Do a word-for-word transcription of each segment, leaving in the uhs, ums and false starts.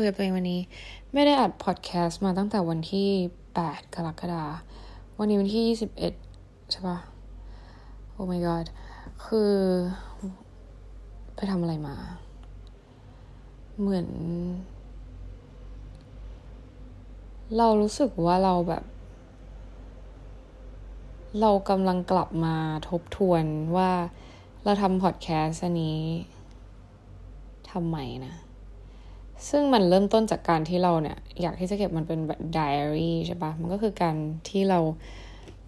คุยกับตัวเองวันนี้ไม่ได้อัดพอดแคสต์มาตั้งแต่วันที่แปดกรกฎาคมวันนี้วันที่ยี่สิบเอ็ดใช่ปะ Oh my god คือไปทำอะไรมาเหมือนเรารู้สึกว่าเราแบบเรากำลังกลับมาทบทวนว่าเราทำพอดแคสต์อันนี้ทำไมนะซึ่งมันเริ่มต้นจากการที่เราเนี่ยอยากที่จะเก็บมันเป็นไดอารี่ใช่ปะมันก็คือการที่เรา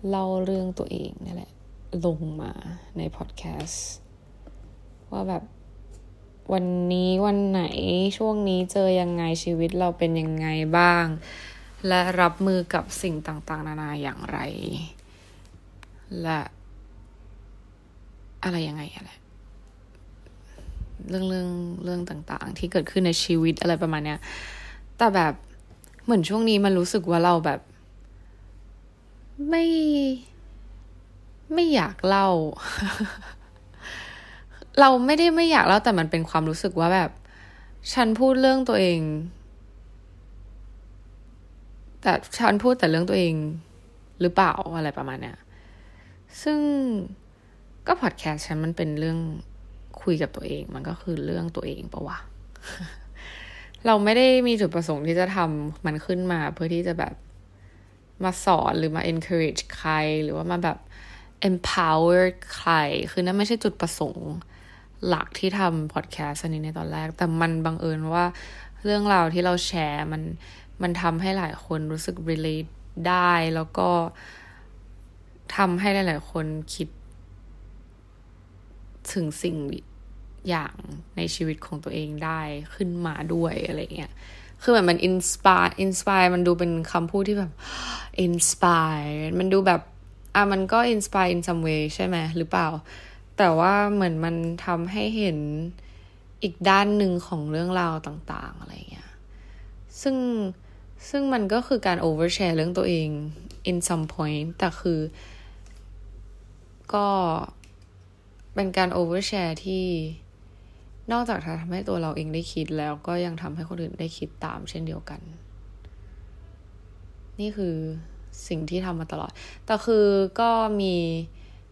เล่าเรื่องตัวเองนี่แหละลงมาในพอดแคสต์ว่าแบบวันนี้วันไหนช่วงนี้เจอยังไงชีวิตเราเป็นยังไงบ้างและรับมือกับสิ่งต่างๆนานาอย่างไรและอะไรยังไงอะไรเรื่องเรื่องเรื่องต่างๆที่เกิดขึ้นในชีวิตอะไรประมาณเนี้ยแต่แบบเหมือนช่วงนี้มันรู้สึกว่าเราแบบไม่ไม่อยากเล่า เราไม่ได้ไม่อยากเล่าแต่มันเป็นความรู้สึกว่าแบบฉันพูดเรื่องตัวเองแต่ฉันพูดแต่เรื่องตัวเองหรือเปล่าอะไรประมาณเนี้ยซึ่งก็พอดแคสต์ฉันมันเป็นเรื่องคุยกับตัวเองมันก็คือเรื่องตัวเองปะวะ เราไม่ได้มีจุดประสงค์ที่จะทำมันขึ้นมาเพื่อที่จะแบบมาสอนหรือมา encourage ใครหรือว่ามาแบบ empower ใครคือนั่นไม่ใช่จุดประสงค์หลักที่ทำพอดแคสต์อันนี้ในตอนแรกแต่มันบังเอิญว่าเรื่องราวที่เราแชร์มันมันทำให้หลายคนรู้สึก relate ได้แล้วก็ทำให้หลายๆคนคิดถึงสิ่งอย่างในชีวิตของตัวเองได้ขึ้นมาด้วยอะไรเงี้ยคือแบบมันอินสปายอินสปายมันดูเป็นคำพูดที่แบบอินสปายมันดูแบบอ่ะมันก็อินสปายอินซัมเวย์ใช่ไหมหรือเปล่าแต่ว่าเหมือนมันทำให้เห็นอีกด้านหนึ่งของเรื่องราวต่างๆอะไรเงี้ยซึ่งซึ่งมันก็คือการโอเวอร์แชร์เรื่องตัวเอง in some point แต่คือก็เป็นการโอเวอร์แชร์ที่นอกจากจะทำให้ตัวเราเองได้คิดแล้วก็ยังทำให้คนอื่นได้คิดตามเช่นเดียวกันนี่คือสิ่งที่ทำมาตลอดแต่คือก็มี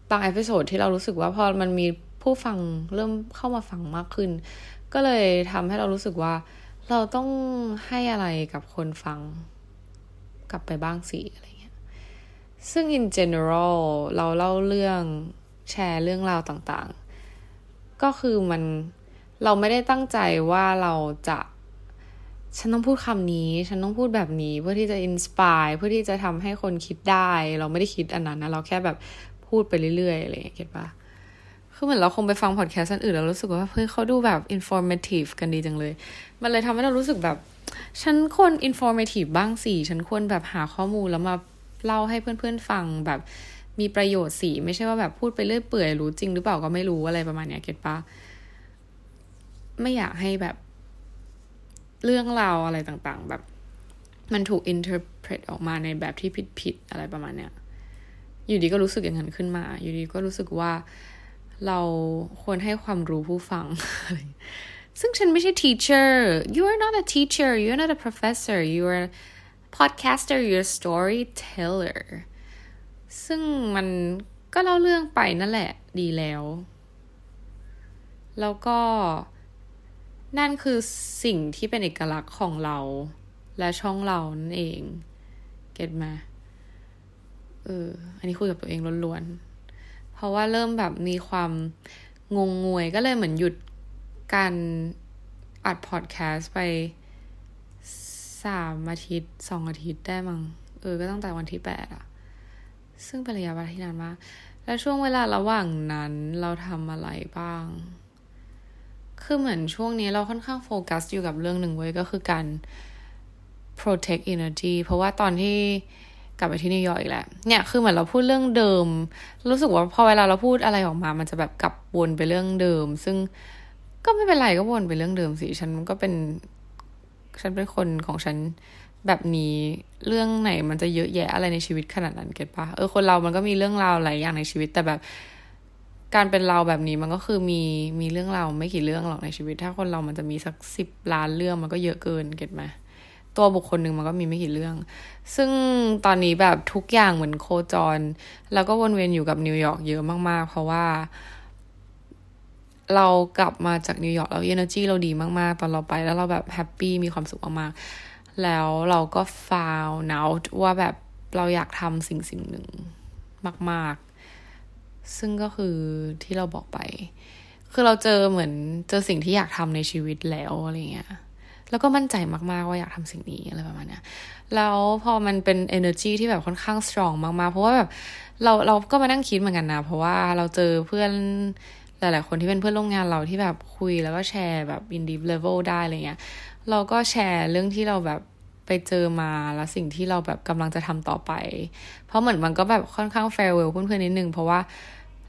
บางเอพิโซดที่เรารู้สึกว่าพอมันมีผู้ฟังเริ่มเข้ามาฟังมากขึ้นก็เลยทำให้เรารู้สึกว่าเราต้องให้อะไรกับคนฟังกลับไปบ้างสิอะไรเงี้ยซึ่ง in general เราเล่าเรื่องแชร์เรื่องราวต่างๆก็คือมันเราไม่ได้ตั้งใจว่าเราจะฉันต้องพูดคำนี้ฉันต้องพูดแบบนี้เพื่อที่จะอินสปายเพื่อที่จะทำให้คนคิดได้เราไม่ได้คิดอันนั้นนะเราแค่แบบพูดไปเรื่อยๆอะไรอย่างเงี้ยเก็ทป่ะคือเหมือนเราคงไปฟังพอดแคสต์อื่นแล้วรู้สึกว่าเฮ้ยเขาดูแบบ informative กันดีจังเลยมันเลยทำให้เรารู้สึกแบบฉันควร informative บ้างสิฉันควรแบบหาข้อมูลแล้วมาเล่าให้เพื่อนๆฟังแบบมีประโยชน์สิไม่ใช่ว่าแบบพูดไปเรื่อยเปื่อยรู้จริงหรือเปล่าก็ไม่รู้อะไรประมาณเนี้ยเก็ทป่ะไม่อยากให้แบบเรื่องราวอะไรต่างๆแบบมันถูก interpret ออกมาในแบบที่ผิดๆอะไรประมาณเนี้ยอยู่ดีก็รู้สึกอย่างนั้นขึ้นมาอยู่ดีก็รู้สึกว่าเราควรให้ความรู้ผู้ฟัง ซึ่งฉันไม่ใช่ teacher you are not a teacher you are not a professor you are a podcaster you are a storytellerซึ่งมันก็เล่าเรื่องไปนั่นแหละดีแล้วแล้วก็นั่นคือสิ่งที่เป็นเอกลักษณ์ของเราและช่องเรานั่นเองเก็ทไหมเอออันนี้คุยกับตัวเองล้วนๆเพราะว่าเริ่มแบบมีความงงงวยก็เลยเหมือนหยุดการอัดพอดแคสต์ไปสามอาทิตย์สองอาทิตย์ได้มั้งเออก็ตั้งแต่วันที่แปดอะซึ่งเป็นระยะเวลาที่นานมากและช่วงเวลาระหว่างนั้นเราทำอะไรบ้างคือเหมือนช่วงนี้เราค่อนข้างโฟกัสอยู่กับเรื่องหนึ่งเว้ยก็คือการ protect energy เพราะว่าตอนที่กลับไปที่นิวยอร์กอีกแล้วเนี่ยคือเหมือนเราพูดเรื่องเดิมรู้สึกว่าพอเวลาเราพูดอะไรออกมามันจะแบบกลับวนไปเรื่องเดิมซึ่งก็ไม่เป็นไรก็วนไปเรื่องเดิมสิฉันก็เป็นฉันเป็นคนของฉันแบบนี้เรื่องไหนมันจะเยอะแยะอะไรในชีวิตขนาดนั้นเก็ทป่ะเออคนเรามันก็มีเรื่องราวหลายอย่างในชีวิตแต่แบบ การเป็นเราแบบนี้มันก็คือมีมีเรื่องเราไม่กี่เรื่องหรอกในชีวิตถ้าคนเรามันจะมีสักสิบล้านเรื่องมันก็เยอะเกินเก็ทไหมตัวบุคคลหนึ่งมันก็มีไม่กี่เรื่องซึ่งตอนนี้แบบทุกอย่างเหมือนโคจรแล้วก็วนเวียนอยู่กับนิวยอร์กเยอะมากๆเพราะว่าเรากลับมาจากนิวยอร์กแล้ว energy เราดีมากๆตอนเราไปแล้วเราแบบแฮปปี้มีความสุขมากๆแล้วเราก็ found out ว่าแบบเราอยากทำสิ่งสิ่งหนึ่งมากๆซึ่งก็คือที่เราบอกไปคือเราเจอเหมือนเจอสิ่งที่อยากทำในชีวิตแล้วอะไรเงี้ยแล้วก็มั่นใจมากๆว่าอยากทำสิ่งนี้อะไรประมาณเนี้ยแล้วพอมันเป็น energy ที่แบบค่อนข้าง strong มากๆเพราะว่าแบบเราเราก็มานั่งคิดเหมือนกันนะเพราะว่าเราเจอเพื่อนหลายๆคนที่เป็นเพื่อนร่วมงานเราที่แบบคุยแล้วก็แชร์แบบ in deep level ได้อะไรเงี้ยเราก็แชร์เรื่องที่เราแบบไปเจอมาแล้วสิ่งที่เราแบบกำลังจะทำต่อไปเพราะเหมือนมันก็แบบค่อนข้าง farewell เพื่อนๆนิดนึงเพราะว่า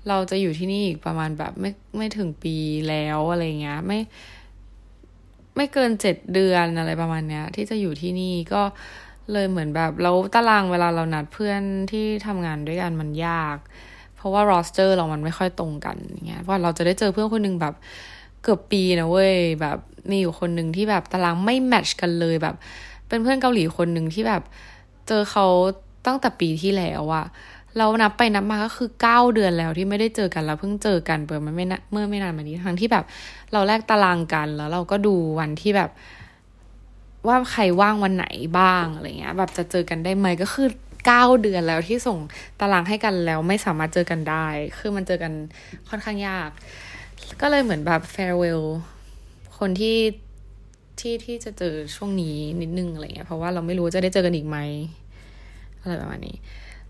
เราจะอยู่ที่นี่อีกประมาณแบบไม่ไม่ถึงปีแล้วอะไรเงี้ยไม่ไม่เกินเจ็ดเดือนอะไรประมาณเนี้ยที่จะอยู่ที่นี่ก็เลยเหมือนแบบเราตารางเวลาเรานัดเพื่อนที่ทำงานด้วยกันมันยากเพราะว่า roster เรามันไม่ค่อยตรงกันอย่างเงี้ยเพราะเราจะได้เจอเพื่อนคนนึงแบบเกือบปีนะเว้ยแบบมีอยู่คนนึงที่แบบตารางไม่แมทช์กันเลยแบบเป็นเพื่อนเกาหลีคนนึงที่แบบเจอเขาตั้งแต่ปีที่แล้วอะเรานับไปนับมาก็คือเก้าเดือนแล้วที่ไม่ได้เจอกันแล้วเพิ่งเจอกันเปิดมันไม่เมื่อไม่นานมานี้ทั้งที่แบบเราแลกตารางกันแล้วเราก็ดูวันที่แบบว่าใครว่างวันไหนบ้างอะไรเงี้ยแบบจะเจอกันได้ไหมก็คือเก้าเดือนแล้วที่ส่งตารางให้กันแล้วไม่สามารถเจอกันได้คือมันเจอกันค่อนข้างยากก็เลยเหมือนแบบ farewell คนที่ที่ที่จะเจอช่วงนี้นิดนึงอะไรเงี้ยเพราะว่าเราไม่รู้จะได้เจอกันอีกไหมอะไรประมาณนี้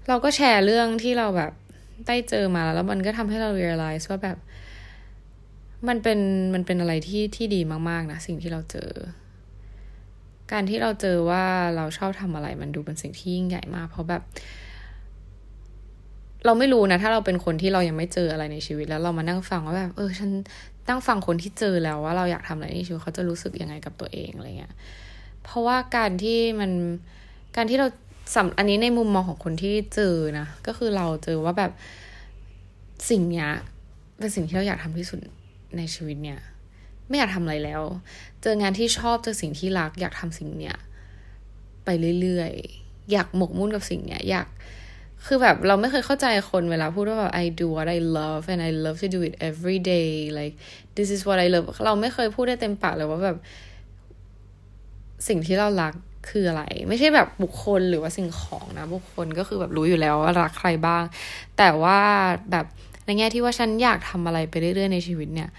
เราก็แชร์เรื่องที่เราแบบได้เจอมาแล้วแล้วมันก็ทำให้เรา realize ว่าแบบมันเป็นมันเป็นอะไรที่ที่ดีมากๆนะสิ่งที่เราเจอการที่เราเจอว่าเราชอบทำอะไรมันดูเป็นสิ่งที่ยิ่งใหญ่มากเพราะแบบเราไม่รู้นะถ้าเราเป็นคนที่เรายังไม่เจออะไรในชีวิตแล้วเรามานั่งฟังว่าแบบเออฉันนั่งฟังคนที่เจอแล้วว่าเราอยากทำอะไรในชีวิตเขาจะรู้สึกยังไงกับตัวเองอะไรเงี้ยเพราะว่าการที่มันการที่เราอันนี้ในมุมมองของคนที่เจอนะก็คือเราเจอว่าแบบสิ่งเนี้ยเป็นสิ่งที่เราอยากทำที่สุดในชีวิตเนี่ยไม่อยากทำอะไรแล้วเจองานที่ชอบเจอสิ่งที่รักอยากทำสิ่งเนี้ยไปเรื่อยๆอยากหมกมุ่นกับสิ่งเนี้ยอยากคือแบบเราไม่เคยเข้าใจคนเวลาพูดว่าแบบ I do what I love and I love to do it every day like this is what I love เราไม่เคยพูดได้เต็มปากเลยว่าแบบสิ่งที่เรารักคืออะไรไม่ใช่แบบบุคคลหรือว่าสิ่งของนะบุคคลก็คือแบบรู้อยู่แล้วว่ารักใครบ้างแต่ว่าแบบในแง่ที่ว่าฉันอยากทำอะไรไปเรื่อยๆในชีวิตเนี่ย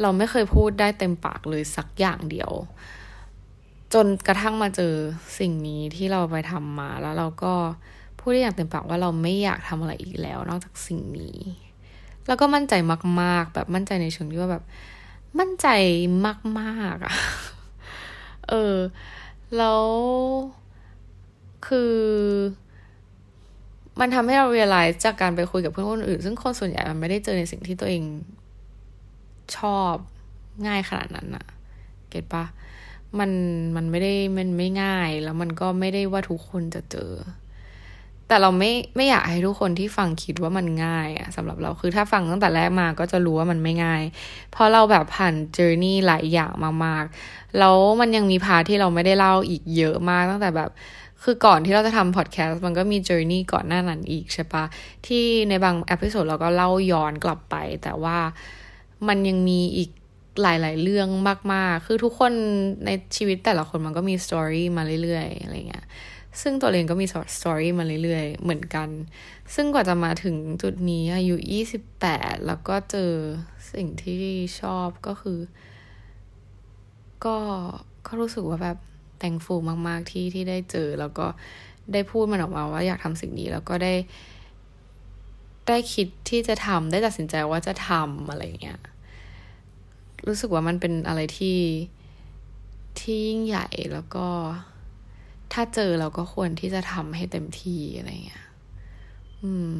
เราไม่เคยพูดได้เต็มปากเลยสักอย่างเดียวจนกระทั่งมาเจอสิ่งนี้ที่เราไปทำมาแล้วเราก็พูดได้อย่างเต็มปากว่าเราไม่อยากทำอะไรอีกแล้วนอกจากสิ่งนี้แล้วก็มั่นใจมากๆแบบมั่นใจในเชิงที่ว่าแบบมั่นใจมากๆอ่ะเออแล้วคือมันทำให้เรา realize จากการไปคุยกับเพื่อนคนอื่นซึ่งคนส่วนใหญ่มันไม่ได้เจอในสิ่งที่ตัวเองชอบง่ายขนาดนั้นน่ะเก็ทปะมันมันไม่ได้มันไม่ง่ายแล้วมันก็ไม่ได้ว่าทุกคนจะเจอแต่เราไม่ไม่อยากให้ทุกคนที่ฟังคิดว่ามันง่ายอ่ะสำหรับเราคือถ้าฟังตั้งแต่แรกมาก็จะรู้ว่ามันไม่ง่ายเพราะเราแบบผ่าน journey หลายอย่างมากๆแล้วมันยังมีพาร์ทที่เราไม่ได้เล่าอีกเยอะมากตั้งแต่แบบคือก่อนที่เราจะทำ podcast มันก็มี journey ก่อนหน้านั้นอีกใช่ปะที่ในบาง episode เราก็เล่าย้อนกลับไปแต่ว่ามันยังมีอีกหลายๆเรื่องมากๆคือทุกคนในชีวิตแต่ละคนมันก็มีสตอรี่มาเรื่อยๆอะไรเงี้ยซึ่งตัวเองก็มีสตอรี่มาเรื่อยๆเหมือนกันซึ่งกว่าจะมาถึงจุดนี้อายุยี่สิบแปดแล้วก็เจอสิ่งที่ชอบก็คือก็ก็รู้สึกว่าแบบแตงฟูมากๆที่ที่ได้เจอแล้วก็ได้พูดมันออกมาว่าอยากทำสิ่งนี้แล้วก็ได้ได้คิดที่จะทำได้ตัดสินใจว่าจะทำอะไรเงี้ยรู้สึกว่ามันเป็นอะไรที่ที่ยิ่งใหญ่แล้วก็ถ้าเจอเราก็ควรที่จะทำให้เต็มที่อะไรเงี้ยอืม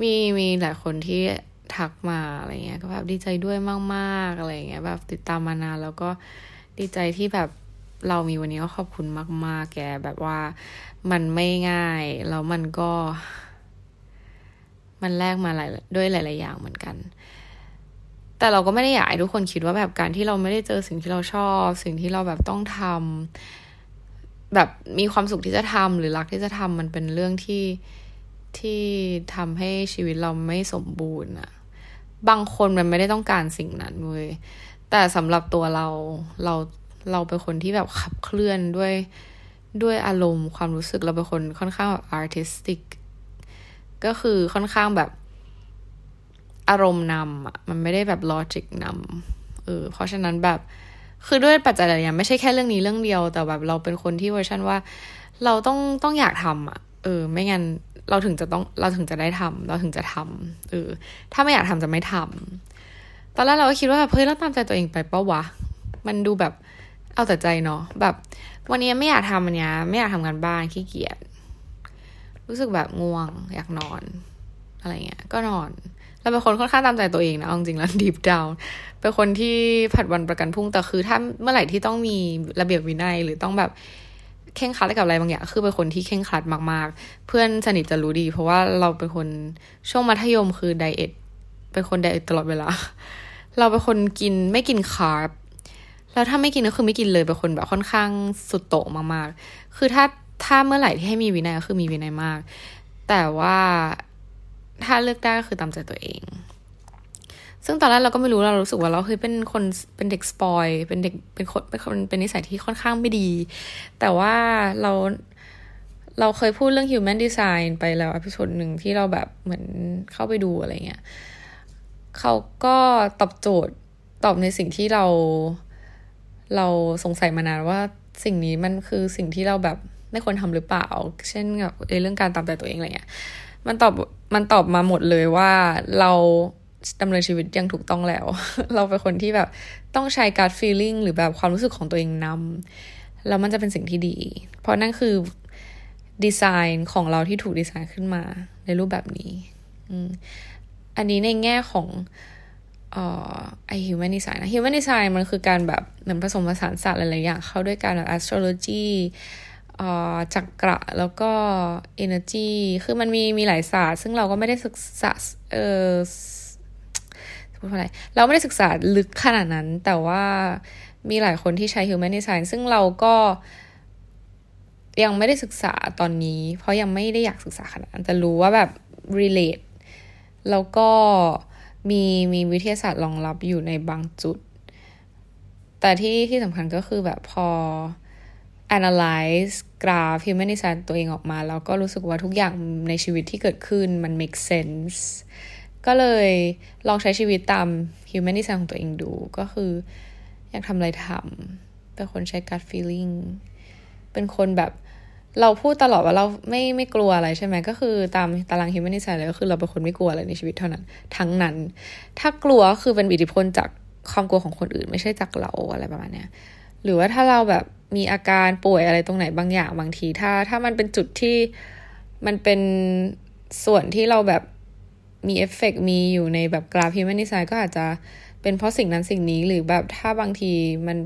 มีมีหลายคนที่ทักมาอะไรเงี้ยก็แบบดีใจด้วยมากๆอะไรเงี้ยแบบติดตามมานานแล้วก็ดีใจที่แบบเรามีวันนี้ก็ขอบคุณมากๆแกแบบว่ามันไม่ง่ายแล้วมันก็ มันแลกมาหลายด้วยหลายๆอย่างเหมือนกันแต่เราก็ไม่ได้อยากให้ทุกคนคิดว่าแบบการที่เราไม่ได้เจอสิ่งที่เราชอบสิ่งที่เราแบบต้องทำแบบมีความสุขที่จะทำหรือรักที่จะทำมันเป็นเรื่องที่ที่ทำให้ชีวิตเราไม่สมบูรณ์อะบางคนมันไม่ได้ต้องการสิ่งนั้นเว้ยแต่สำหรับตัวเราเราเราเป็นคนที่แบบขับเคลื่อนด้วยด้วยอารมณ์ความรู้สึกเราเป็นคนค่อนข้างแบบอาร์ติสติกก็คือค่อนข้างแบบอารมณ์นำอ่ะมันไม่ได้แบบลอจิกนำเออเพราะฉะนั้นแบบคือด้วยปัจจัยหลายอย่างไม่ใช่แค่เรื่องนี้เรื่องเดียวแต่แบบเราเป็นคนที่เวอร์ชันว่าเราต้องต้องอยากทำอ่ะเออไม่งั้นเราถึงจะต้องเราถึงจะได้ทำเราถึงจะทำเออถ้าไม่อยากทำจะไม่ทำตอนแรกเราก็คิดว่าแบบเฮ้ยเราตามใจตัวเองไปเปล่าวะมันดูแบบเอาแต่ใจเนาะแบบวันนี้ไม่อยากทำวันนี้ไม่อยากทำงานบ้านขี้เกียจรู้สึกแบบง่วงอยากนอนอะไรเงี้ยก็นอนเราเป็นคนค่อนข้างตามใจตัวเองนะเอาจริงแล้วดีปดาวน์เป็นคนที่ผัดวันประกันพรุ่งแต่คือถ้าเมื่อไหร่ที่ต้องมีระเบียบวินัยหรือต้องแบบเข่งขัดกับอะไรบางอย่างคือเป็นคนที่เข่งขัดมากๆเพื่อนสนิทจะรู้ดีเพราะว่าเราเป็นคนช่วงมัธยมคือไดเอทเป็นคนไดเอทตลอดเวลาเราเป็นคนกินไม่กินคาร์บแล้วถ้าไม่กินก็คือไม่กินเลยเป็นคนแบบค่อนข้างสุดโต่งมากๆคือถ้าถ้าเมื่อไหร่ที่ให้มีวินัยก็คือมีวินัยมากแต่ว่าถ้าเลือกได้ก็คือตามใจตัวเองซึ่งตอนแรกเราก็ไม่รู้เรารู้สึกว่าเราเฮ้ยเป็นคนเป็นเด็กสปอยเป็นเด็กเป็นคนเป็นคนเป็นนิสัยที่ค่อนข้างไม่ดีแต่ว่าเราเราเคยพูดเรื่อง Human Design ไปแล้วอีพิโซดหนึ่งที่เราแบบเหมือนเข้าไปดูอะไรเงี้ยเขาก็ตอบโจทย์ตอบในสิ่งที่เราเราสงสัยมานานว่าสิ่งนี้มันคือสิ่งที่เราแบบไม่ควรทำหรือเปล่าเช่นแบบเรื่องการตามใจตัวเองอะไรเงี้ยมันตอบมันตอบมาหมดเลยว่าเราดำเนินชีวิตอย่างถูกต้องแล้ว เราเป็นคนที่แบบต้องใช้การ feeling หรือแบบความรู้สึกของตัวเองนำแล้วมันจะเป็นสิ่งที่ดีเพราะนั่นคือดีไซน์ของเราที่ถูกดีไซน์ขึ้นมาในรูปแบบนี้อันนี้ในแง่ของเอ่อไอ Human Design นะ Human Design มันคือการแบบเหมือนผสมผสานศาสตร์หลายๆอย่างเข้าด้วยกันแบบ Astrologyจักระแล้วก็ energy คือมันมีมีหลายศาสตร์ซึ่งเราก็ไม่ได้ศึกษาเออพูดอะไรเราไม่ได้ศึกษาลึกขนาดนั้นแต่ว่ามีหลายคนที่ใช้ Human Design ซึ่งเราก็ยังไม่ได้ศึกษาตอนนี้เพราะยังไม่ได้อยากศึกษาขนาดนั้นแต่รู้ว่าแบบ relate แล้วก็มีมีวิทยาศาสตร์รองรับอยู่ในบางจุดแต่ที่ที่สำคัญก็คือแบบพอanalyze กราฟ human design ตัวเองออกมาแล้วก็รู้สึกว่าทุกอย่างในชีวิตที่เกิดขึ้นมัน make sense ก็เลยลองใช้ชีวิตตาม human design ของตัวเองดูก็คืออยากทำอะไรทำเป็นคนใช้ gut feeling เป็นคนแบบเราพูดตลอดว่าเราไม่ไม่กลัวอะไรใช่ไหมก็คือตามตาราง human design เลยก็คือเราเป็นคนไม่กลัวอะไรในชีวิตเท่านั้นทั้งนั้นถ้ากลัวก็คือเป็นอิทธิพลจากความกลัวของคนอื่นไม่ใช่จากเราอะไรประมาณเนี้ยหรือว่าถ้าเราแบบมีอาการป่วยอะไรตรงไหนบางอย่างบางทีถ้าถ้ามันเป็นจุดที่มันเป็นส่วนที่เราแบบมีเอฟเฟกต์มีอยู่ในแบบกราฟฮิวแมนดีไซน์ก็อาจจะเป็นเพราะสิ่งนั้นสิ่งนี้หรือแบบถ้าบางทีมัน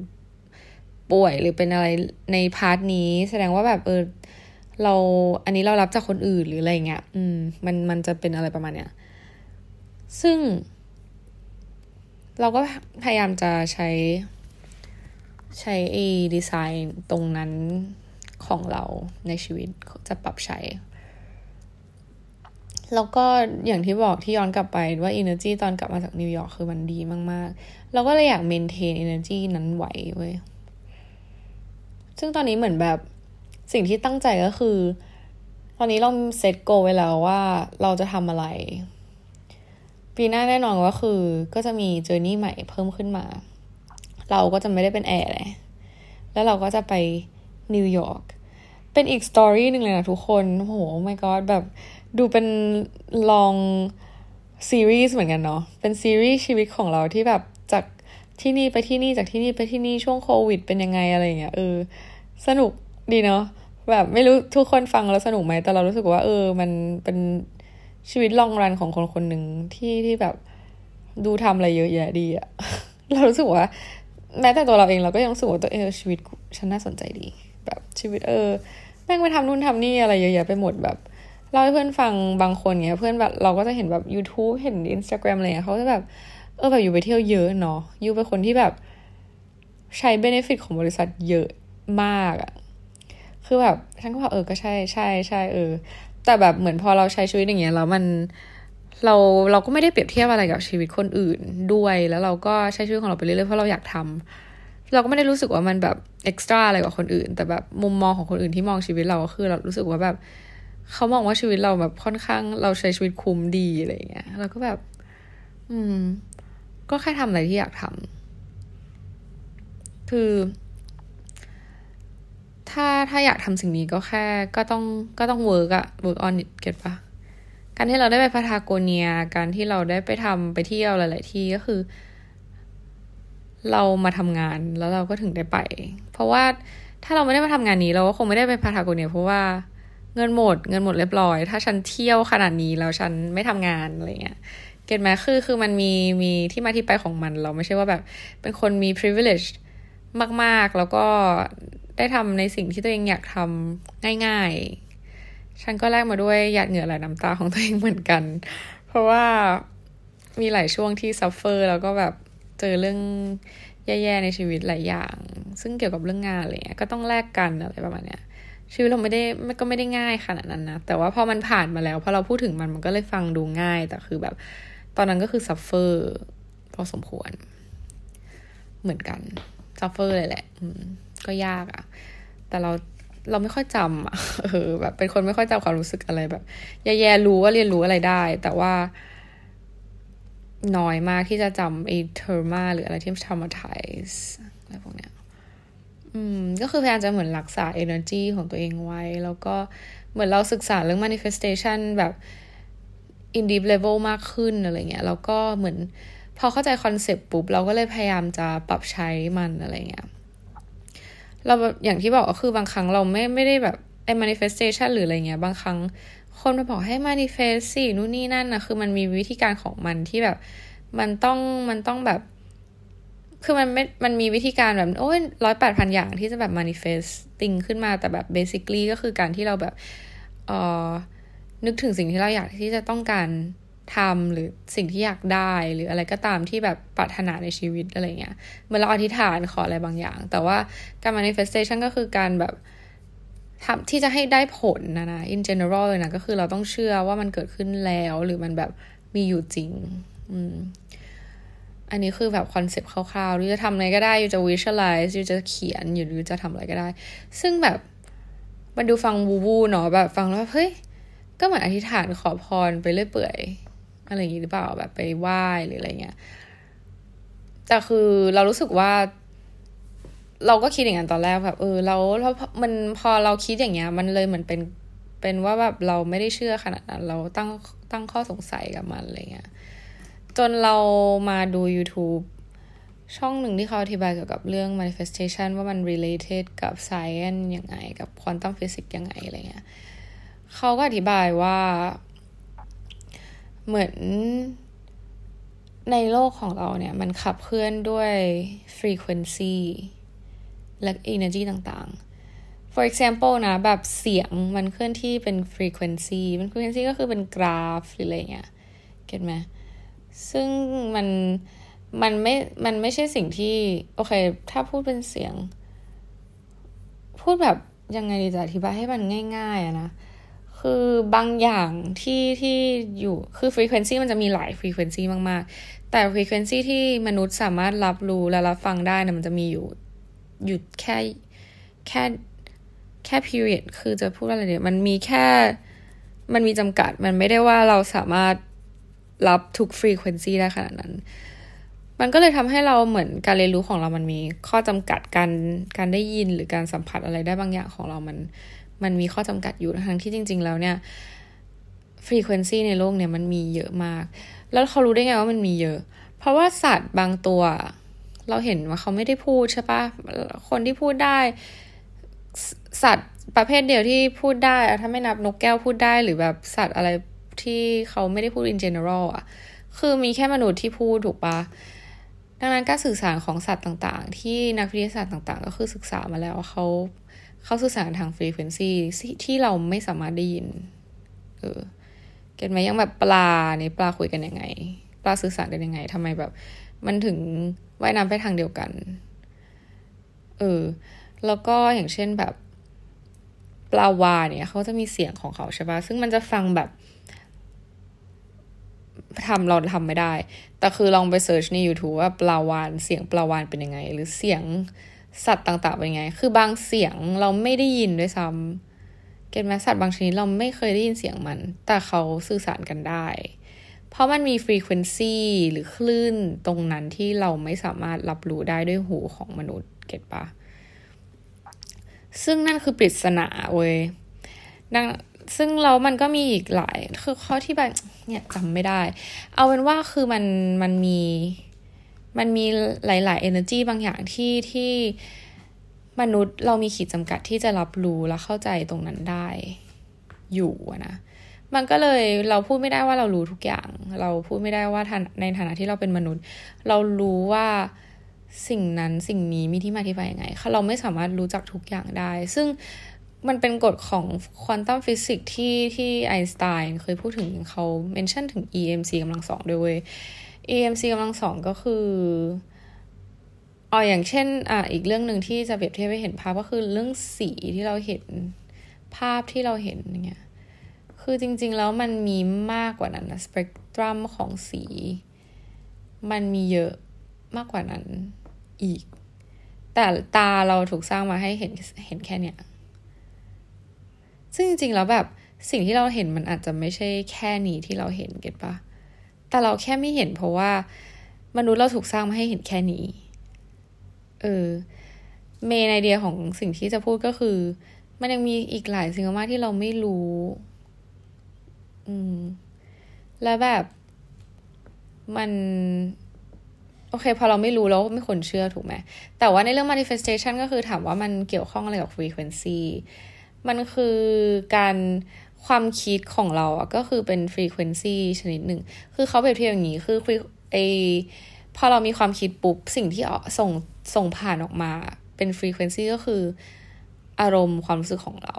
ป่วยหรือเป็นอะไรในพาร์ทนี้แสดงว่าแบบเออเราอันนี้เรารับจากคนอื่นหรืออะไรเงี้ยอืมมันมันจะเป็นอะไรประมาณเนี้ยซึ่งเราก็พยายามจะใช้ใช้ไอ้ดีไซน์ตรงนั้นของเราในชีวิตจะปรับใช้แล้วก็อย่างที่บอกที่ย้อนกลับไปว่า energy ตอนกลับมาจากนิวยอร์กคือมันดีมากๆเราก็เลยอยาก maintain energy นั้นไว้เว้ยซึ่งตอนนี้เหมือนแบบสิ่งที่ตั้งใจก็คือตอนนี้เราเซต goal ไว้แล้วว่าเราจะทำอะไรปีหน้าแน่นอนว่าคือก็จะมี journey ใหม่เพิ่มขึ้นมาเราก็จะไม่ได้เป็นแอร์เลยแล้วเราก็จะไปนิวยอร์กเป็นอีกสตอรี่หนึ่งเลยนะทุกคนโอ้โห oh my god แบบดูเป็นลองซีรีส์เหมือนกันเนาะเป็นซีรีส์ชีวิตของเราที่แบบจากที่นี่ไปที่นี่จากที่นี่ไปที่นี่ช่วงโควิดเป็นยังไงอะไรอย่างเงี้ยเออสนุกดีเนาะแบบไม่รู้ทุกคนฟังแล้วสนุกไหมแต่เรารู้สึกว่าเออมันเป็นชีวิตลองรันของคนคนหนึ่งที่ที่แบบดูทำอะไรเยอะแยะดีอะ เรารู้สึกว่าแม้แต่ตัวเราเองเราก็ยังรู้สึกว่าตัวเองชีวิตฉันน่าสนใจดีแบบชีวิตเออแม่งไปทำนู่นทำนี่อะไรเยอะแยะไปหมดแบบ เล่าให้เพื่อนฟังบางคนเงี้ยเพื่อนแบบเราก็จะเห็นแบบ YouTube เห็น Instagram อะไรเงี้ยเขาจะแบบเออแบบอยู่ไปเที่ยวเยอะเนาะอยู่เป็นคนที่แบบใช้ benefit ของบริษัทเยอะมากอะคือแบบฉันก็บอกเออก็ใช่ใช่ใช่เออแต่แบบเหมือนพอเราใช้ชีวิตอย่างเงี้ยแล้วมันเราเราก็ไม่ได้เปรียบเทียบอะไรกับชีวิตคนอื่นด้วยแล้วเราก็ใช้ชีวิตของเราไปเรื่อยๆเพราะเราอยากทำเราก็ไม่ได้รู้สึกว่ามันแบบเอ็กซ์ตร้าอะไรกว่าคนอื่นแต่แบบมุมมองของคนอื่นที่มองชีวิตเราก็คือเรารู้สึกว่าแบบเขามองว่าชีวิตเราแบบค่อนข้างเราใช้ชีวิตคุ้มดีอะไรอย่างเงี้ยเราก็แบบอืมก็แค่ทำอะไรที่อยากทำคือถ้าถ้าอยากทำสิ่งนี้ก็แค่ก็ต้องก็ต้องเวิร์กอะเวิร์กออนเก็ตปะการที่เราได้ไปพาทาโกเนียการที่เราได้ไปทำไปเที่ยวหลายๆที่ก็คือเรามาทำงานแล้วเราก็ถึงได้ไปเพราะว่าถ้าเราไม่ได้มาทำงานนี้เราก็คงไม่ได้ไปพาทาโกเนียเพราะว่าเงินหมดเงินหมดเรียบร้อยถ้าฉันเที่ยวขนาดนี้แล้วฉันไม่ทำงานอะไรเงี้ยเก็ตไหมคือคือมันมีมีที่มาที่ไปของมันเราไม่ใช่ว่าแบบเป็นคนมี privilege มากๆแล้วก็ได้ทำในสิ่งที่ตัวเองอยากทำง่ายๆฉันก็แลกมาด้วยหยาดเหงื่อหลายน้ำตาของตัวเองเหมือนกันเพราะว่ามีหลายช่วงที่ซัฟเฟอร์แล้วก็แบบเจอเรื่องแย่ๆในชีวิตหลายอย่างซึ่งเกี่ยวกับเรื่องงานอะไรเงี้ยก็ต้องแลกกันอะไรประมาณเนี้ยชีวิตเราไม่ได้ไม่ก็ไม่ได้ง่ายขนาดนั้นนะแต่ว่าพอมันผ่านมาแล้วพอเราพูดถึงมันมันก็เลยฟังดูง่ายแต่คือแบบตอนนั้นก็คือซัฟเฟอร์พอสมควรเหมือนกันซัฟเฟอร์เลยแหละก็ยากอะแต่เราเราไม่ค่อยจำอะเออแบบเป็นคนไม่ค่อยจำความรู้สึกอะไรแบบแย่ๆรู้ว่าเรียนรู้อะไรได้แต่ว่าน้อยมากที่จะจำไอ้เทอร์มาหรืออะไรที่ traumatize อะไรพวกเนี้ยอืมก็คือพยายามจะเหมือนรักษา energy ของตัวเองไว้แล้วก็เหมือนเราศึกษาเรื่อง manifestation แบบ in deep level มากขึ้นอะไรเงี้ยแล้วก็เหมือนพอเข้าใจคอนเซปต์ปุ๊บเราก็เลยพยายามจะปรับใช้มันอะไรเงี้ยเราอย่างที่บอกก็คือบางครั้งเราไม่ไม่ได้แบบไอ้ manifestation หรืออะไรเงี้ยบางครั้งคนมาบอกให้ manifest สินู่นนี่นั่นนะคือมันมีวิธีการของมันที่แบบมันต้องมันต้องแบบคือมันไม่มันมีวิธีการแบบโอ้ยร้อยแปดพันอย่างที่จะแบบ manifesting ขึ้นมาแต่แบบ basically ก็คือการที่เราแบบเอ่อนึกถึงสิ่งที่เราอยากที่จะต้องการทำหรือสิ่งที่อยากได้หรืออะไรก็ตามที่แบบปรารถนาในชีวิตอะไรเงี้ยเหมือนเราอธิษฐานขออะไรบางอย่างแต่ว่าการ manifestation ก็คือการแบบทำที่จะให้ได้ผลนะนะ in general เลยนะก็คือเราต้องเชื่อว่ามันเกิดขึ้นแล้วหรือมันแบบมีอยู่จริงอืมอันนี้คือแบบคอนเซปต์คร่าวๆอยู่จะทำอะไรก็ได้อยู่จะ visualize อยู่จะเขียนอยู่จะทำอะไรก็ได้ซึ่งแบบมันดูฟังวูวูเนาะแบบฟังแล้วเฮ้ยก็เหมือนอธิษฐานขอพรไปเรื่อยเปื่อยอะไรอย่างนี้หรือเปล่าแบบไปไหว้หรืออะไรเงี้ยแต่คือเรารู้สึกว่าเราก็คิดอย่างนั้นตอนแรกแบบเออเราเรามันพอเราคิดอย่างเงี้ยมันเลยเหมือนเป็นเป็นว่าแบบเราไม่ได้เชื่อขนาดนั้นเราตั้งตั้งข้อสงสัยกับมันอะไรเงี้ยจนเรามาดู YouTube ช่องหนึ่งที่เขาอธิบายเกี่ยวกับเรื่อง manifestation ว่ามัน related กับ science ยังไงกับ quantum physics ยังไงอะไรเงี้ยเขาก็อธิบายว่าเหมือนในโลกของเราเนี่ยมันขับเคลื่อนด้วย frequency และ energy ต่างๆ for example นะแบบเสียงมันเคลื่อนที่เป็น frequency เป็น frequency ก็คือเป็นกราฟหรืออะไรเงี้ยเก็ทไหมซึ่งมันมันไม่มันไม่ใช่สิ่งที่โอเคถ้าพูดเป็นเสียงพูดแบบยังไงดีจะอธิบายให้มันง่ายๆอะนะคือบางอย่างที่ที่อยู่คือ frequency มันจะมีหลาย frequency มากๆแต่ frequency ที่มนุษย์สามารถรับรู้และรับฟังได้นะมันจะมีอยู่อยู่แค่แค่แค่ period คือจะพูดอะไรเนี่ยมันมีแค่มันมีจำกัดมันไม่ได้ว่าเราสามารถรับทุก frequency ได้ขนาดนั้นมันก็เลยทำให้เราเหมือนการเรียนรู้ของเรามันมีข้อจำกัดการการได้ยินหรือการสัมผัสอะไรได้บางอย่างของเรามันมันมีข้อจำกัดอยู่ทั้งที่จริงๆแล้วเนี่ย frequency ในโลกเนี่ยมันมีเยอะมากแล้วเขารู้ได้ไงว่ามันมีเยอะเพราะว่าสัตว์บางตัวเราเห็นว่าเขาไม่ได้พูดใช่ปะคนที่พูดได้สัตว์ประเภทเดียวที่พูดได้ถ้าไม่นับนกแก้วพูดได้หรือแบบสัตว์อะไรที่เขาไม่ได้พูด in general อ่ะคือมีแค่มนุษย์ที่พูดถูกปะดังนั้นการสื่อสารของสัตว์ต่างๆที่นักวิทยาศาสตร์ต่างๆก็คือศึกษามาแล้วเขาเขาสื่อสารทาง frequency ที่เราไม่สามารถได้ยิน เออเก็ทไหมยังแบบปลาเนี่ยปลาคุยกันยังไงปลาสื่อสารกันยังไงทำไมแบบมันถึงว่ายน้ำไปทางเดียวกันเออแล้วก็อย่างเช่นแบบปลาวาฬเนี่ยเขาจะมีเสียงของเขาใช่ป่ะซึ่งมันจะฟังแบบทำเราทำไม่ได้แต่คือลองไปเสิร์ชใน YouTube ว่าปลาวาฬเสียงปลาวาฬเป็นยังไงหรือเสียงสัตว์ต่างๆเป็นยังไงคือบางเสียงเราไม่ได้ยินด้วยซ้ำเก็ทไหมสัตว์บางชนิดเราไม่เคยได้ยินเสียงมันแต่เขาสื่อสารกันได้เพราะมันมีฟรีเควนซีหรือคลื่นตรงนั้นที่เราไม่สามารถรับรู้ได้ด้วยหูของมนุษย์เก็ทป่ะซึ่งนั่นคือปริศนาเว้ยนั่นซึ่งเรามันก็มีอีกหลายคือข้อที่แบบเนี่ยจำไม่ได้เอาเป็นว่าคือมันมันมีมันมีหลายๆ energy บางอย่างที่ที่มนุษย์เรามีขีดจำกัดที่จะรับรู้และเข้าใจตรงนั้นได้อยู่นะมันก็เลยเราพูดไม่ได้ว่าเรารู้ทุกอย่างเราพูดไม่ได้ว่าในฐานะที่เราเป็นมนุษย์เรารู้ว่าสิ่งนั้นสิ่งนี้มีที่มาที่ไปยังไงค่ะเราไม่สามารถรู้จักทุกอย่างได้ซึ่งมันเป็นกฎของควอนตัมฟิสิกส์ที่ที่ไอน์สไตน์เคยพูดถึงเขาเมนชั่นถึง อี เอ็ม ซี กำลังสองด้วยเว้ย อี เอ็ม ซี กำลังสองก็คืออ๋ออย่างเช่นอ่ะอีกเรื่องนึงที่จะเปรียบเทียบให้เห็นภาพก็คือเรื่องสีที่เราเห็นภาพที่เราเห็นอย่างเงี้ยคือจริงๆแล้วมันมีมากกว่านั้นนะสเปกตรัมของสีมันมีเยอะมากกว่านั้นอีกแต่ตาเราถูกสร้างมาให้เห็นเห็นแค่เนี้ยซึ่งจริงๆแล้วแบบสิ่งที่เราเห็นมันอาจจะไม่ใช่แค่นี้ที่เราเห็นเก็ทป่ะแต่เราแค่ไม่เห็นเพราะว่ามนุษย์เราถูกสร้างมาให้เห็นแค่นี้เออเมนไอเดียของสิ่งที่จะพูดก็คือมันยังมีอีกหลายสิ่งมากที่เราไม่รู้อืมแล้วแบบมันโอเคพอเราไม่รู้แล้วไม่ควรเชื่อถูกไหมแต่ว่าในเรื่อง manifestation ก็คือถามว่ามันเกี่ยวข้องอะไรกับ frequency มันคือการความคิดของเราอ่ะก็คือเป็น frequency ชนิดหนึ่งคือเขาเปรียบเทียบอย่างนี้คือไอพอเรามีความคิดปุ๊บสิ่งที่ส่งส่งผ่านออกมาเป็น frequency ก็คืออารมณ์ความรู้สึกของเรา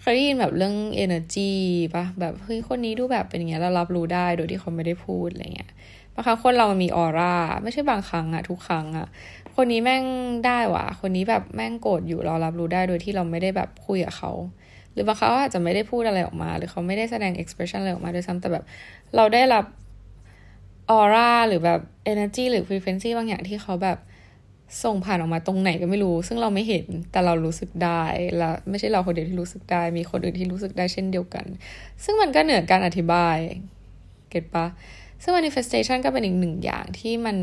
เคยได้ยินแบบเรื่อง energy ป่ะแบบเฮ้ยคนนี้ดูแบบเป็นอย่างเงี้ยเรารับรู้ได้โดยที่เขาไม่ได้พูดอะไรเงี้ยบางครั้งคนเรามันมีออร่าไม่ใช่บางครั้งอะทุกครั้งอะคนนี้แม่งได้ว่ะคนนี้แบบแม่งโกรธอยู่เรารับรู้ได้โดยที่เราไม่ได้แบบคุยกับเขาหรือบางครั้งอาจจะไม่ได้พูดอะไรออกมาหรือเขาไม่ได้แสดง expression อะไรออกมาด้วยซ้ำแต่แบบเราได้รับออร่าหรือแบบ energy หรือ frequency บางอย่างที่เขาแบบส่งผ่านออกมาตรงไหนก็ไม่รู้ซึ่งเราไม่เห็นแต่เรารู้สึกได้และไม่ใช่เราคนเดียวที่รู้สึกได้มีคนอื่นที่รู้สึกได้เช่นเดียวกันซึ่งมันก็เหนือการอธิบายเก็ทป่ะซึ่ง manifestation ก็เป็นอีกหนึ่งอย่างที่มัน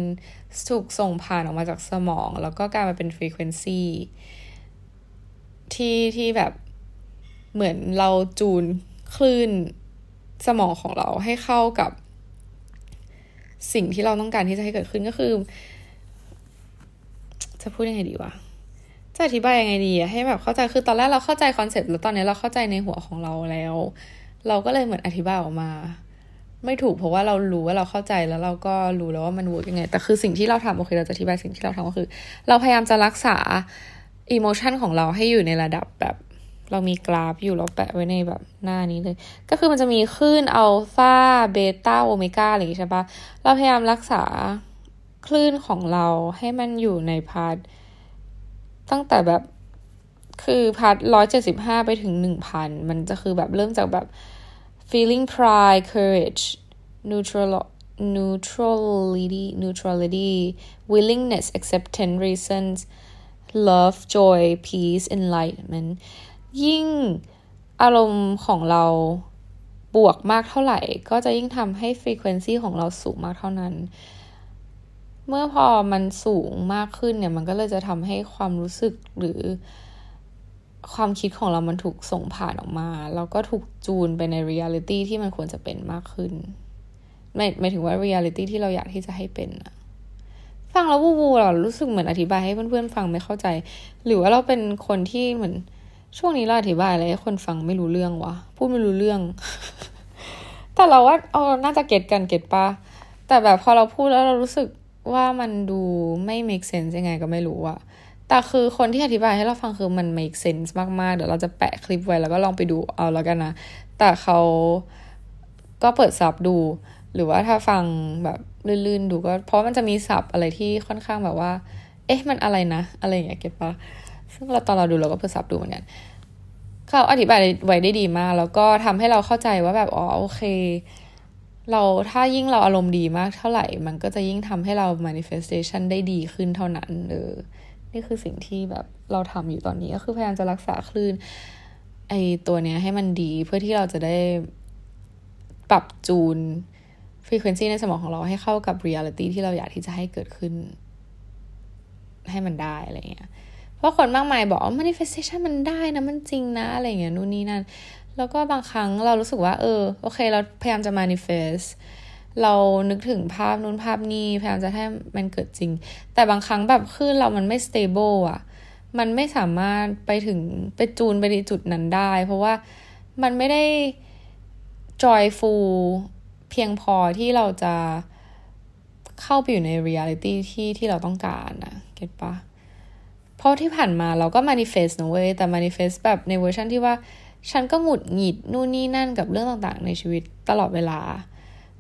ถูกส่งผ่านออกมาจากสมองแล้วก็กลายมาเป็น frequency ที่ที่แบบเหมือนเราจูนคลื่นสมองของเราให้เข้ากับสิ่งที่เราต้องการที่จะให้เกิดขึ้นก็คือจะพูดยังไงดีวะจะอธิบายยังไงดีให้แบบเข้าใจคือตอนแรกเราเข้าใจคอนเซ็ปต์แล้วตอนนี้เราเข้าใจในหัวของเราแล้วเราก็เลยเหมือนอธิบายออกมาไม่ถูกเพราะว่าเรารู้ว่าเราเข้าใจแล้วเราก็รู้แล้วว่ามันเวิร์คยังไงแต่คือสิ่งที่เราทำโอเคเราจะอธิบายสิ่งที่เราทำก็คือเราพยายามจะรักษาอิโมชันของเราให้อยู่ในระดับแบบเรามีกราฟอยู่เราแปะไว้ในแบบหน้านี้เลยก็คือมันจะมีคลื่นอัลฟาเบต้าโอเมก้าอะไรอย่างนี้ใช่ปะเราพยายามรักษาคลื่นของเราให้มันอยู่ในพาร์ทตั้งแต่แบบคือพาร์ทร้อยเจ็ดสิบห้าไปถึงหนึ่งพันมันจะคือแบบเริ่มจากแบบfeeling pride courage neutral neutrality neutrality willingness acceptance reasons love joy peace enlightenment ยิ่งอารมณ์ของเราบวกมากเท่าไหร่ก็จะยิ่งทำให้ frequency ของเราสูงมากเท่านั้นเมื่อพอมันสูงมากขึ้นเนี่ยมันก็เลยจะทำให้ความรู้สึกหรือความคิดของเรามันถูกส่งผ่านออกมาแล้วก็ถูกจูนไปในเรียลิตี้ที่มันควรจะเป็นมากขึ้นไม่ไม่ถึงว่าเรียลิตี้ที่เราอยากที่จะให้เป็นนะฟังแล้ววูๆเรารู้สึกเหมือนอธิบายให้เพื่อนๆฟังไม่เข้าใจหรือว่าเราเป็นคนที่เหมือนช่วงนี้เราอธิบายอะไรให้คนฟังไม่รู้เรื่องวะพูดไม่รู้เรื่อง แต่เราว่าเออน่าจะเก็ทกันเก็ทป่ะแต่แบบพอเราพูดแล้วเรารู้สึกว่ามันดูไม่ make sense ยังไงก็ไม่รู้อะ แต่คือคนที่อธิบายให้เราฟังคือมัน make sense มากๆเดี๋ยวเราจะแปะคลิปไว้แล้วก็ลองไปดูเอาแล้วกันนะแต่เขาก็เปิดซับดูหรือว่าถ้าฟังแบบลื่นๆดูก็เพราะมันจะมีซับอะไรที่ค่อนข้างแบบว่าเอ๊ะมันอะไรนะอะไรอย่างเงี้ยเก็ตปะซึ่งเราตอนเราดูเราก็เปิดซับดูเหมือนกันเขาอธิบายไว้ได้ดีมากแล้วก็ทำให้เราเข้าใจว่าแบบอ๋อโอเคเราถ้ายิ่งเราอารมณ์ดีมากเท่าไหร่มันก็จะยิ่งทำให้เรา manifestation ได้ดีขึ้นเท่านั้นเออนี่คือสิ่งที่แบบเราทำอยู่ตอนนี้ก็คือพยายามจะรักษาคลื่นไอตัวเนี้ยให้มันดีเพื่อที่เราจะได้ปรับจูน frequency ในสมองของเราให้เข้ากับ reality ที่เราอยากที่จะให้เกิดขึ้นให้มันได้อะไรเงี้ยเพราะคนมากมายบอกว่า manifestation มันได้นะมันจริงนะอะไรเงี้ยนู่นนี่นั่นแล้วก็บางครั้งเรารู้สึกว่าเออโอเคเราพยายามจะ manifest เรานึกถึงภาพนู้นภาพนี้พยายามจะให้มันเกิดจริงแต่บางครั้งแบบคลื่นเรามันไม่ stable อ่ะมันไม่สามารถไปถึงไปจูนไปในจุดนั้นได้เพราะว่ามันไม่ได้ joyful เพียงพอที่เราจะเข้าไปอยู่ใน reality ที่ที่เราต้องการนะเก็ทปะเพราะที่ผ่านมาเราก็ manifest นะเว้ยแต่ manifest แบบในเวอร์ชันที่ว่าฉันก็หงุดหงิดนู่นนี่นั่นกับเรื่องต่างๆในชีวิตตลอดเวลา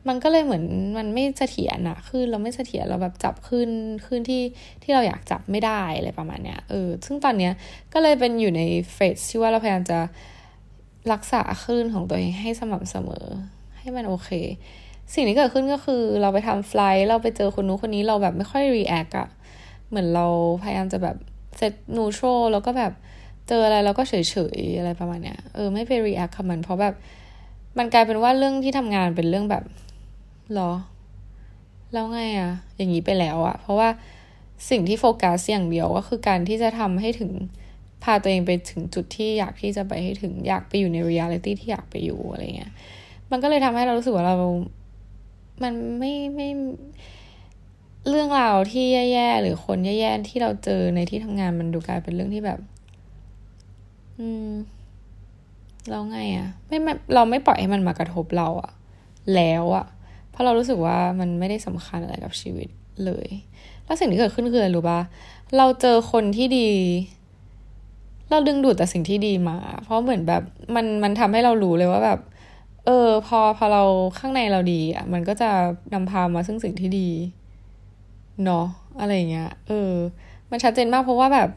มันก็เลยเหมือนมันไม่เสถียรนะคือเราไม่เสถียรเราแบบจับขึ้นขึ้นที่ที่เราอยากจับไม่ได้อะไรประมาณเนี้ยเออซึ่งตอนเนี้ยก็เลยเป็นอยู่ในเฟสที่ว่าเราพยายามจะรักษาคลื่นของตัวเองให้สม่ำเสมอให้มันโอเคสิ่งที่เกิดขึ้นก็คือเราไปทำไฟล์เราไปเจอคนนู้นคนนี้เราแบบไม่ค่อยรีแอคอะเหมือนเราพยายามจะแบบเซตนูโตรแล้วก็แบบเจออะไรแล้วก็เฉยๆอะไรประมาณเนี้ยเออไม่ไปรีแอคกับมันเพราะแบบมันกลายเป็นว่าเรื่องที่ทำงานเป็นเรื่องแบบหรอแล้วไงอะอย่างนี้ไปแล้วอะเพราะว่าสิ่งที่โฟกัสอย่างเดียวก็คือการที่จะทำให้ถึงพาตัวเองไปถึงจุดที่อยากที่จะไปให้ถึงอยากไปอยู่ในเรียลลิตี้ที่อยากไปอยู่อะไรเงี้ยมันก็เลยทำให้เรารู้สึกว่าเรามันไม่ไม่เรื่องราวที่แย่ๆหรือคนแย่ๆที่เราเจอในที่ทำงานมันดูกลายเป็นเรื่องที่แบบอืมเราไงอะไม่ไม่เราไม่ปล่อยให้มันมากระทบเราอะแล้วอะเพราะเรารู้สึกว่ามันไม่ได้สำคัญอะไรกับชีวิตเลยแล้วสิ่งที่เกิดขึ้นคืออะไรรู้ป่ะเราเจอคนที่ดีเราดึงดูดแต่สิ่งที่ดีมาเพราะเหมือนแบบมันมันทำให้เรารู้เลยว่าแบบเออพอพอเราข้างในเราดีอะมันก็จะนำพามาซึ่งสิ่งที่ดีเนาะอะไรเงี้ยเออมันชัดเจนมากเพราะว่าแบบ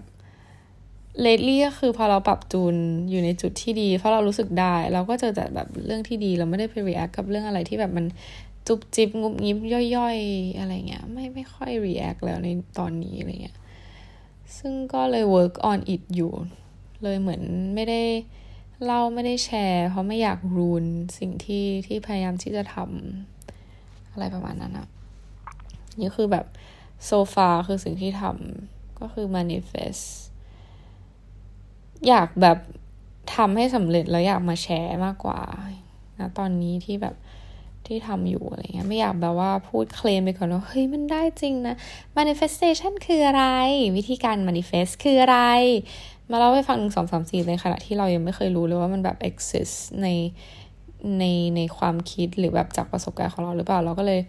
lately ก็คือพอเราปรับจูนอยู่ในจุดที่ดีเพราะเรารู้สึกได้เราก็เจอแต่แบบเรื่องที่ดีเราไม่ได้ไป react กับเรื่องอะไรที่แบบมันจุบจิบงุบงิบย่อยๆอะไรเงี้ยไม่ไม่ค่อย react แล้วในตอนนี้อะไรเงี้ยซึ่งก็เลย work on it อยู่เลยเหมือนไม่ได้เล่าไม่ได้แชร์เพราะไม่อยากรูนสิ่งที่ที่พยายามที่จะทำอะไรประมาณนั้นนะนี่คือแบบ so far คือสิ่งที่ทำก็คือ manifestอยากแบบทำให้สำเร็จแล้วอยากมาแชร์มากกว่านะตอนนี้ที่แบบที่ทำอยู่อะไรเงี้ยไม่อยากแบบว่าพูดเคลมไปก่อนว่าเฮ้ยมันได้จริงนะ manifestation คืออะไรวิธีการ manifest คืออะไรมาเล่าให้ฟัง หนึ่ง สอง สาม สี่ ในขณะที่เรายังไม่เคยรู้เลยว่ามันแบบ exist ในในในความคิดหรือแบบจากประสบการณ์ของเราหรือเปล่าเราก็เลย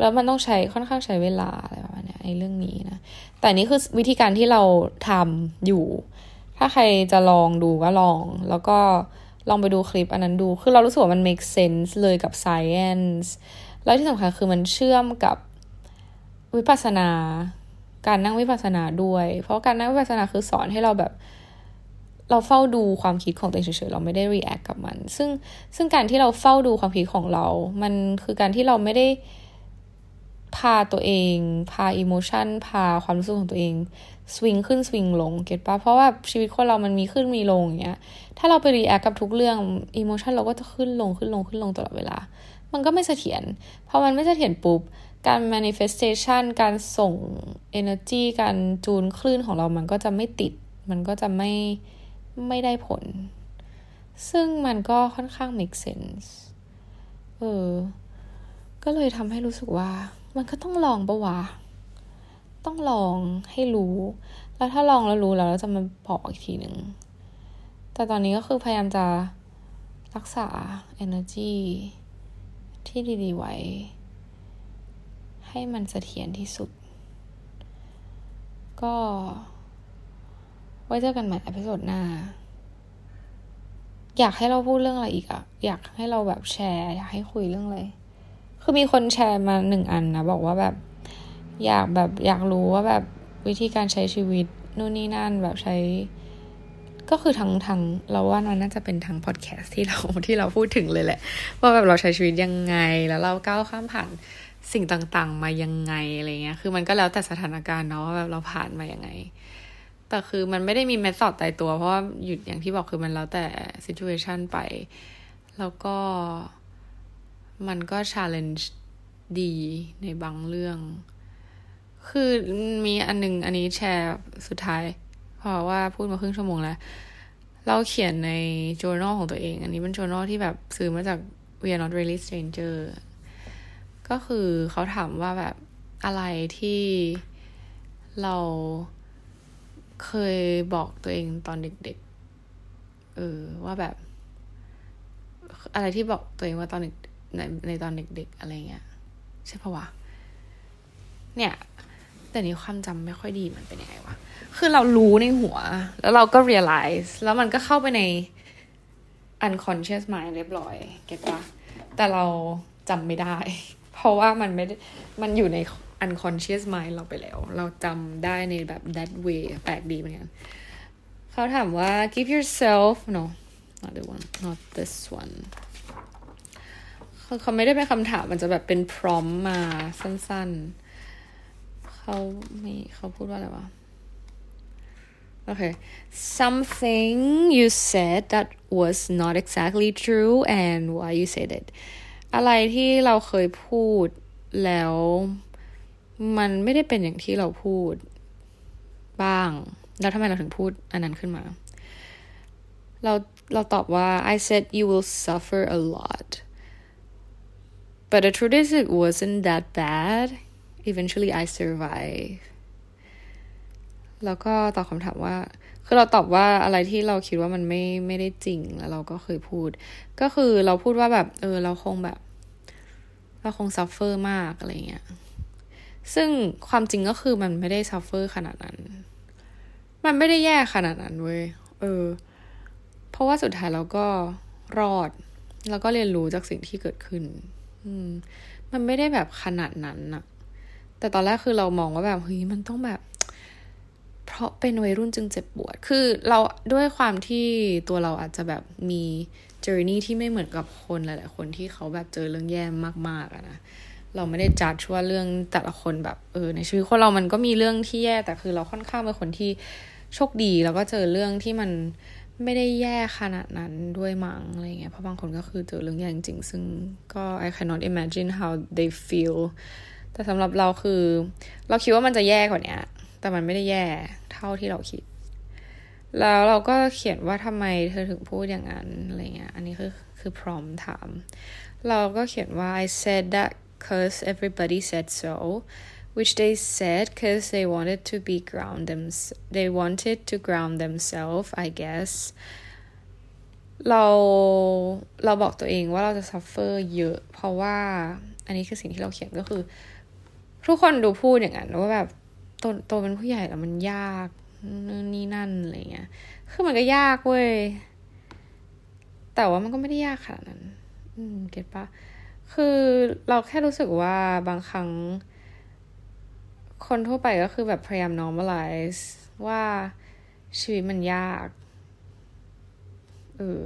แล้วมันต้องใช้ค่อนข้างใช้เวลาอะไรประมาณเนี้ยไอ้เรื่องนี้นะแต่นี่คือวิธีการที่เราทำอยู่ถ้าใครจะลองดูก็ลองแล้วก็ลองไปดูคลิปอันนั้นดูคือเรารู้สึกว่ามัน make sense เลยกับ science แล้วที่สำคัญคือมันเชื่อมกับวิปัสสนาการนั่งวิปัสสนาด้วยเพราะการนั่งวิปัสสนาคือสอนให้เราแบบเราเฝ้าดูความคิดของตัวเองเฉยๆเราไม่ได้ react กับมันซึ่งซึ่งการที่เราเฝ้าดูความคิดของเรามันคือการที่เราไม่ได้พาตัวเองพา emotion พาความรู้สึกของตัวเองสวิงขึ้นสวิงลงเก็ทป่ะเพราะว่าชีวิตคนเรามันมีขึ้นมีลงอย่างเงี้ยถ้าเราไป react กับทุกเรื่อง emotion เราก็จะขึ้นลงขึ้นลงขึ้นลงตลอดเวลามันก็ไม่เสถียรพอมันไม่เสถียรปุ๊บการ manifestation การส่ง energy การจูนคลื่นของเรามันก็จะไม่ติดมันก็จะไม่ไม่ได้ผลซึ่งมันก็ค่อนข้าง make sense เออก็เลยทำให้รู้สึกว่ามันก็ต้องลองปะวะต้องลองให้รู้แล้วถ้าลองแล้วรู้แล้วเราจะมาบอกอีกทีหนึ่งแต่ตอนนี้ก็คือพยายามจะรักษา energy ที่ดีๆไว้ให้มันเสถียรที่สุดก็ ไว้เจอกันใหม่เอพิโซดหน้าอยากให้เราพูดเรื่องอะไรอีกอะอยากให้เราแบบแชร์อยากให้คุยเรื่องอะไรคือมีคนแชร์มาหนึ่งอันนะบอกว่าแบบอยากแบบอยากรู้ว่าแบบวิธีการใช้ชีวิตนู่นนี่นั่นแบบใช้ก็คือทั้งทั้งเราว่ามันน่าจะเป็นทั้งพอดแคสต์ที่เราที่เราพูดถึงเลยแหละว่าแบบเราใช้ชีวิตยังไงแล้วเราก้าวข้ามผ่านสิ่งต่างๆมายังไงอะไรเงี้ยคือมันก็แล้วแต่สถานการณ์เนาะว่าแบบเราผ่านมายังไงแต่คือมันไม่ได้มีเมธอดตายตัวเพราะว่าหยุดอย่างที่บอกคือมันแล้วแต่ซิทูเอชั่นไปแล้วก็มันก็ challenge ดีในบางเรื่องคือมีอันนึงอันนี้แชร์สุดท้ายเพราะว่าพูดมาครึ่งชั่วโมงแล้วเราเขียนใน journal ของตัวเองอันนี้เป็น journal ที่แบบซื้อมาจาก We Are Not Really Stranger ก็คือเขาถามว่าแบบอะไรที่เราเคยบอกตัวเองตอนเด็กๆเออว่าแบบอะไรที่บอกตัวเองว่าตอนเด็กในในตอนเด็กๆอะไรเงี้ยใช่ปะวะเนี่ยแต่นี้ความจำไม่ค่อยดีมันเป็นยังไงวะคือเรารู้ในหัวแล้วเราก็ realize แล้วมันก็เข้าไปใน unconscious mind เรียบร้อยเก็ตปะแต่เราจำไม่ได้เพราะว่ามันไม่มันอยู่ใน unconscious mind เราไปแล้วเราจำได้ในแบบ that way แปลกดีเหมือนกันเขาถามว่า give yourself no not the one not this one เขาไม่ได้เป็นคำถามมันจะแบบเป็น prompt มาสั้นๆเขาไม่เขาพูดว่าอะไรวะOkay. Something you said that was not exactly true and why you said it. อะไรที่เราเคยพูดแล้วมันไม่ได้เป็นอย่างที่เราพูดบ้างแล้วทำไมเราถึงพูดอันนั้นขึ้นมาเราเราตอบว่า I said you will suffer a lot. But the truth is it wasn't that bad. Eventually I survived.แล้วก็ตอบคำถามว่าคือเราตอบว่าอะไรที่เราคิดว่ามันไม่ไม่ได้จริงแล้วเราก็เคยพูดก็คือเราพูดว่าแบบเออเราคงแบบเราคงซัฟเฟอร์มากอะไรเงี้ยซึ่งความจริงก็คือมันไม่ได้ซัฟเฟอร์ขนาดนั้นมันไม่ได้แย่ขนาดนั้นเว้ยเออเพราะว่าสุดท้ายเราก็รอดแล้วก็เรียนรู้จากสิ่งที่เกิดขึ้นอืมมันไม่ได้แบบขนาดนั้นอะแต่ตอนแรกคือเรามองว่าแบบเฮ้ยมันต้องแบบเพราะเป็นวัยรุ่นจึงเจ็บปวดคือเราด้วยความที่ตัวเราอาจจะแบบมี journey ที่ไม่เหมือนกับคนหลายๆคนที่เขาแบบเจอเรื่องแย่มากๆอะนะเราไม่ได้จัดว่าเรื่องแต่ละคนแบบเออในชีวิตคนเรามันก็มีเรื่องที่แย่แต่คือเราค่อนข้างเป็นคนที่โชคดีแล้วก็เจอเรื่องที่มันไม่ได้แย่ขนาดนั้นด้วยมั้งอะไรเงี้ยเพราะบางคนก็คือเจอเรื่องแย่จริงๆซึ่งก็ I cannot imagine how they feel แต่สำหรับเราคือเราคิดว่ามันจะแย่กว่านี้แต่มันไม่ได้แย่เท่าที่เราคิดแล้วเราก็เขียนว่าทำไมเธอถึงพูดอย่างนั้นอะไรเงี้ยอันนี้คือคือพร้อมถามเราก็เขียนว่า I said that 'cause everybody said so which they said 'cause they wanted to be ground them they wanted to ground themselves I guess เราเราบอกตัวเองว่าเราจะ suffer เยอะเพราะว่าอันนี้คือสิ่งที่เราเขียนก็คือทุกคนดูพูดอย่างนั้นว่าแบบโตโตเป็นผู้ใหญ่แล้วมันยากนู่นนี่นั่นอะไรเงี้ยคือมันก็ยากเว้ยแต่ว่ามันก็ไม่ได้ยากขนาดนั้นอืมเก็ทปะคือเราแค่รู้สึกว่าบางครั้งคนทั่วไปก็คือแบบพยายาม normalize ว่าชีวิตมันยากเออ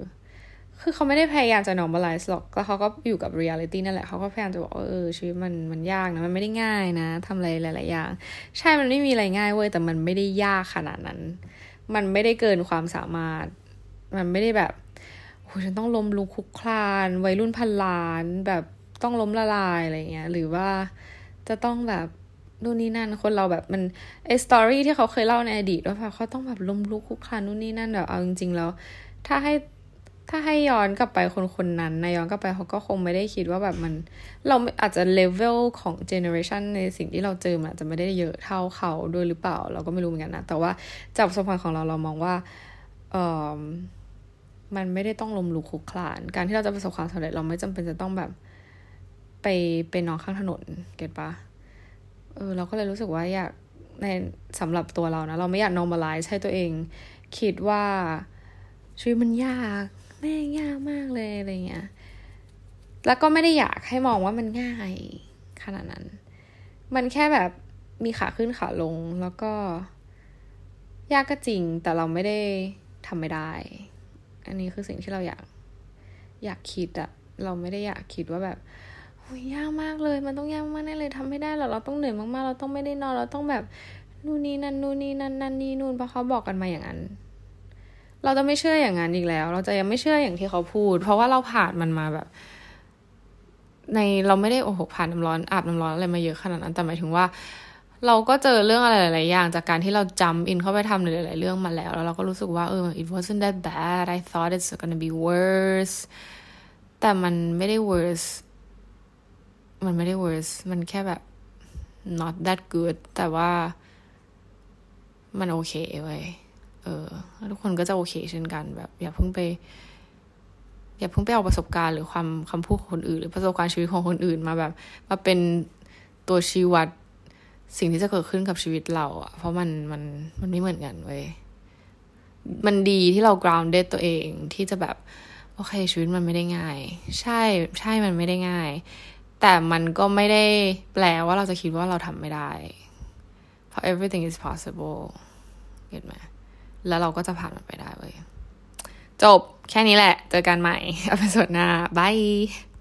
คือเขาไม่ได้พยายามจะ normalize หรอกแล้วเขาก็อยู่กับ reality นั่นแหละเขาก็พยายามจะบอกว่าเออชีวิตมันมันยากนะมันไม่ได้ง่ายนะทำอะไรหลายๆอย่างใช่มันไม่มีอะไรง่ายเว้ยแต่มันไม่ได้ยากขนาดนั้นมันไม่ได้เกินความสามารถมันไม่ได้แบบโอ้ยฉันต้องล้มลุกคลุกคลานวัยรุ่นพันล้านแบบต้องล้มละลายอะไรเงี้ยหรือว่าจะต้องแบบนู่นนี่นั่นคนเราแบบมันไอสตอรี่ที่เขาเคยเล่าในอดีตว่าแบบเขาต้องแบบล้มลุกคลุกคลานนู่นนี่นั่นแบบเอาจริงๆแล้วถ้าให้ถ้าให้ย้อนกลับไปคนคนนั้นนะย้อนกลับไปเขาก็คงไม่ได้คิดว่าแบบมันเราอาจจะเลเวลของเจเนอเรชันในสิ่งที่เราเจอมันอาจจะไม่ได้เยอะเท่าเขาด้วยหรือเปล่าเราก็ไม่รู้เหมือนกันนะแต่ว่าจากประสบการณ์ของเราเรามองว่าเอ่อมันไม่ได้ต้องล้มลุกคลุกคลานการที่เราจะประสบความสำเร็จเราไม่จำเป็นจะต้องแบบไปไปนอนข้างถนนเก็ทปะเออเราก็เลยรู้สึกว่าอยากในสำหรับตัวเรานะเราไม่อยาก normalize ให้ตัวเอง คิดว่าชีวิตมันยากแม่งยากมากเลยอะไรเงี้ยแล้วก็ไม่ได้อยากให้มองว่ามันง่ายขนาดนั้นมันแค่แบบมีขาขึ้นขาลงแล้วก็ยากก็จริงแต่เราไม่ได้ทำไม่ได้อันนี้คือสิ่งที่เราอยากอยากคิดอะเราไม่ได้อยากคิดว่าแบบโอ้ยยากมากเลยมันต้องยากมากแน่เลยทำไม่ได้หรอกเราต้องเหนื่อยมากๆเราต้องไม่ได้นอนเราต้องแบบนู่นนี่นั่นนู่นนี่นั่นนั่นนี่นู่นเพราะเขาบอกกันมาอย่างนั้นเราจะไม่เชื่ออย่างนั้นอีกแล้วเราจะยังไม่เชื่ออย่างที่เขาพูดเพราะว่าเราผ่านมันมาแบบในเราไม่ได้โอ้โหผ่านน้ำร้อนอาบน้ำร้อนอะไรมาเยอะขนาดนั้นแต่หมายถึงว่าเราก็เจอเรื่องอะไรหลายๆอย่างจากการที่เราจัมป์อินเข้าไปทำในหลายๆเรื่องมาแล้วแล้วเราก็รู้สึกว่าเออ it wasn't that bad I thought it's gonna be worse แต่มันไม่ได้ worse มันไม่ได้ worse มันแค่แบบ not that good แต่ว่ามันโอเคเว้ยเออทุกคนก็จะโอเคเช่นกันแบบอย่าเพิ่งไปอย่าเพิ่งไปเอาประสบการณ์หรือความคำพูดของคนอื่นหรือประสบการณ์ชีวิตของคนอื่นมาแบบมาเป็นตัวชี้วัดสิ่งที่จะเกิดขึ้นกับชีวิตเราอ่ะเพราะมันมันมันไม่เหมือนกันเว้ยมันดีที่เรา grounded ตัวเองที่จะแบบโอเคชีวิตมันไม่ได้ง่ายใช่ใช่มันไม่ได้ง่ายแต่มันก็ไม่ได้แปลว่าเราจะคิดว่าเราทำไม่ได้เพราะ everything is possible เห็นไหมแล้วเราก็จะผ่านมันไปได้เว้ยจบแค่นี้แหละเจอกันใหม่เอพิโซดหน้าบาย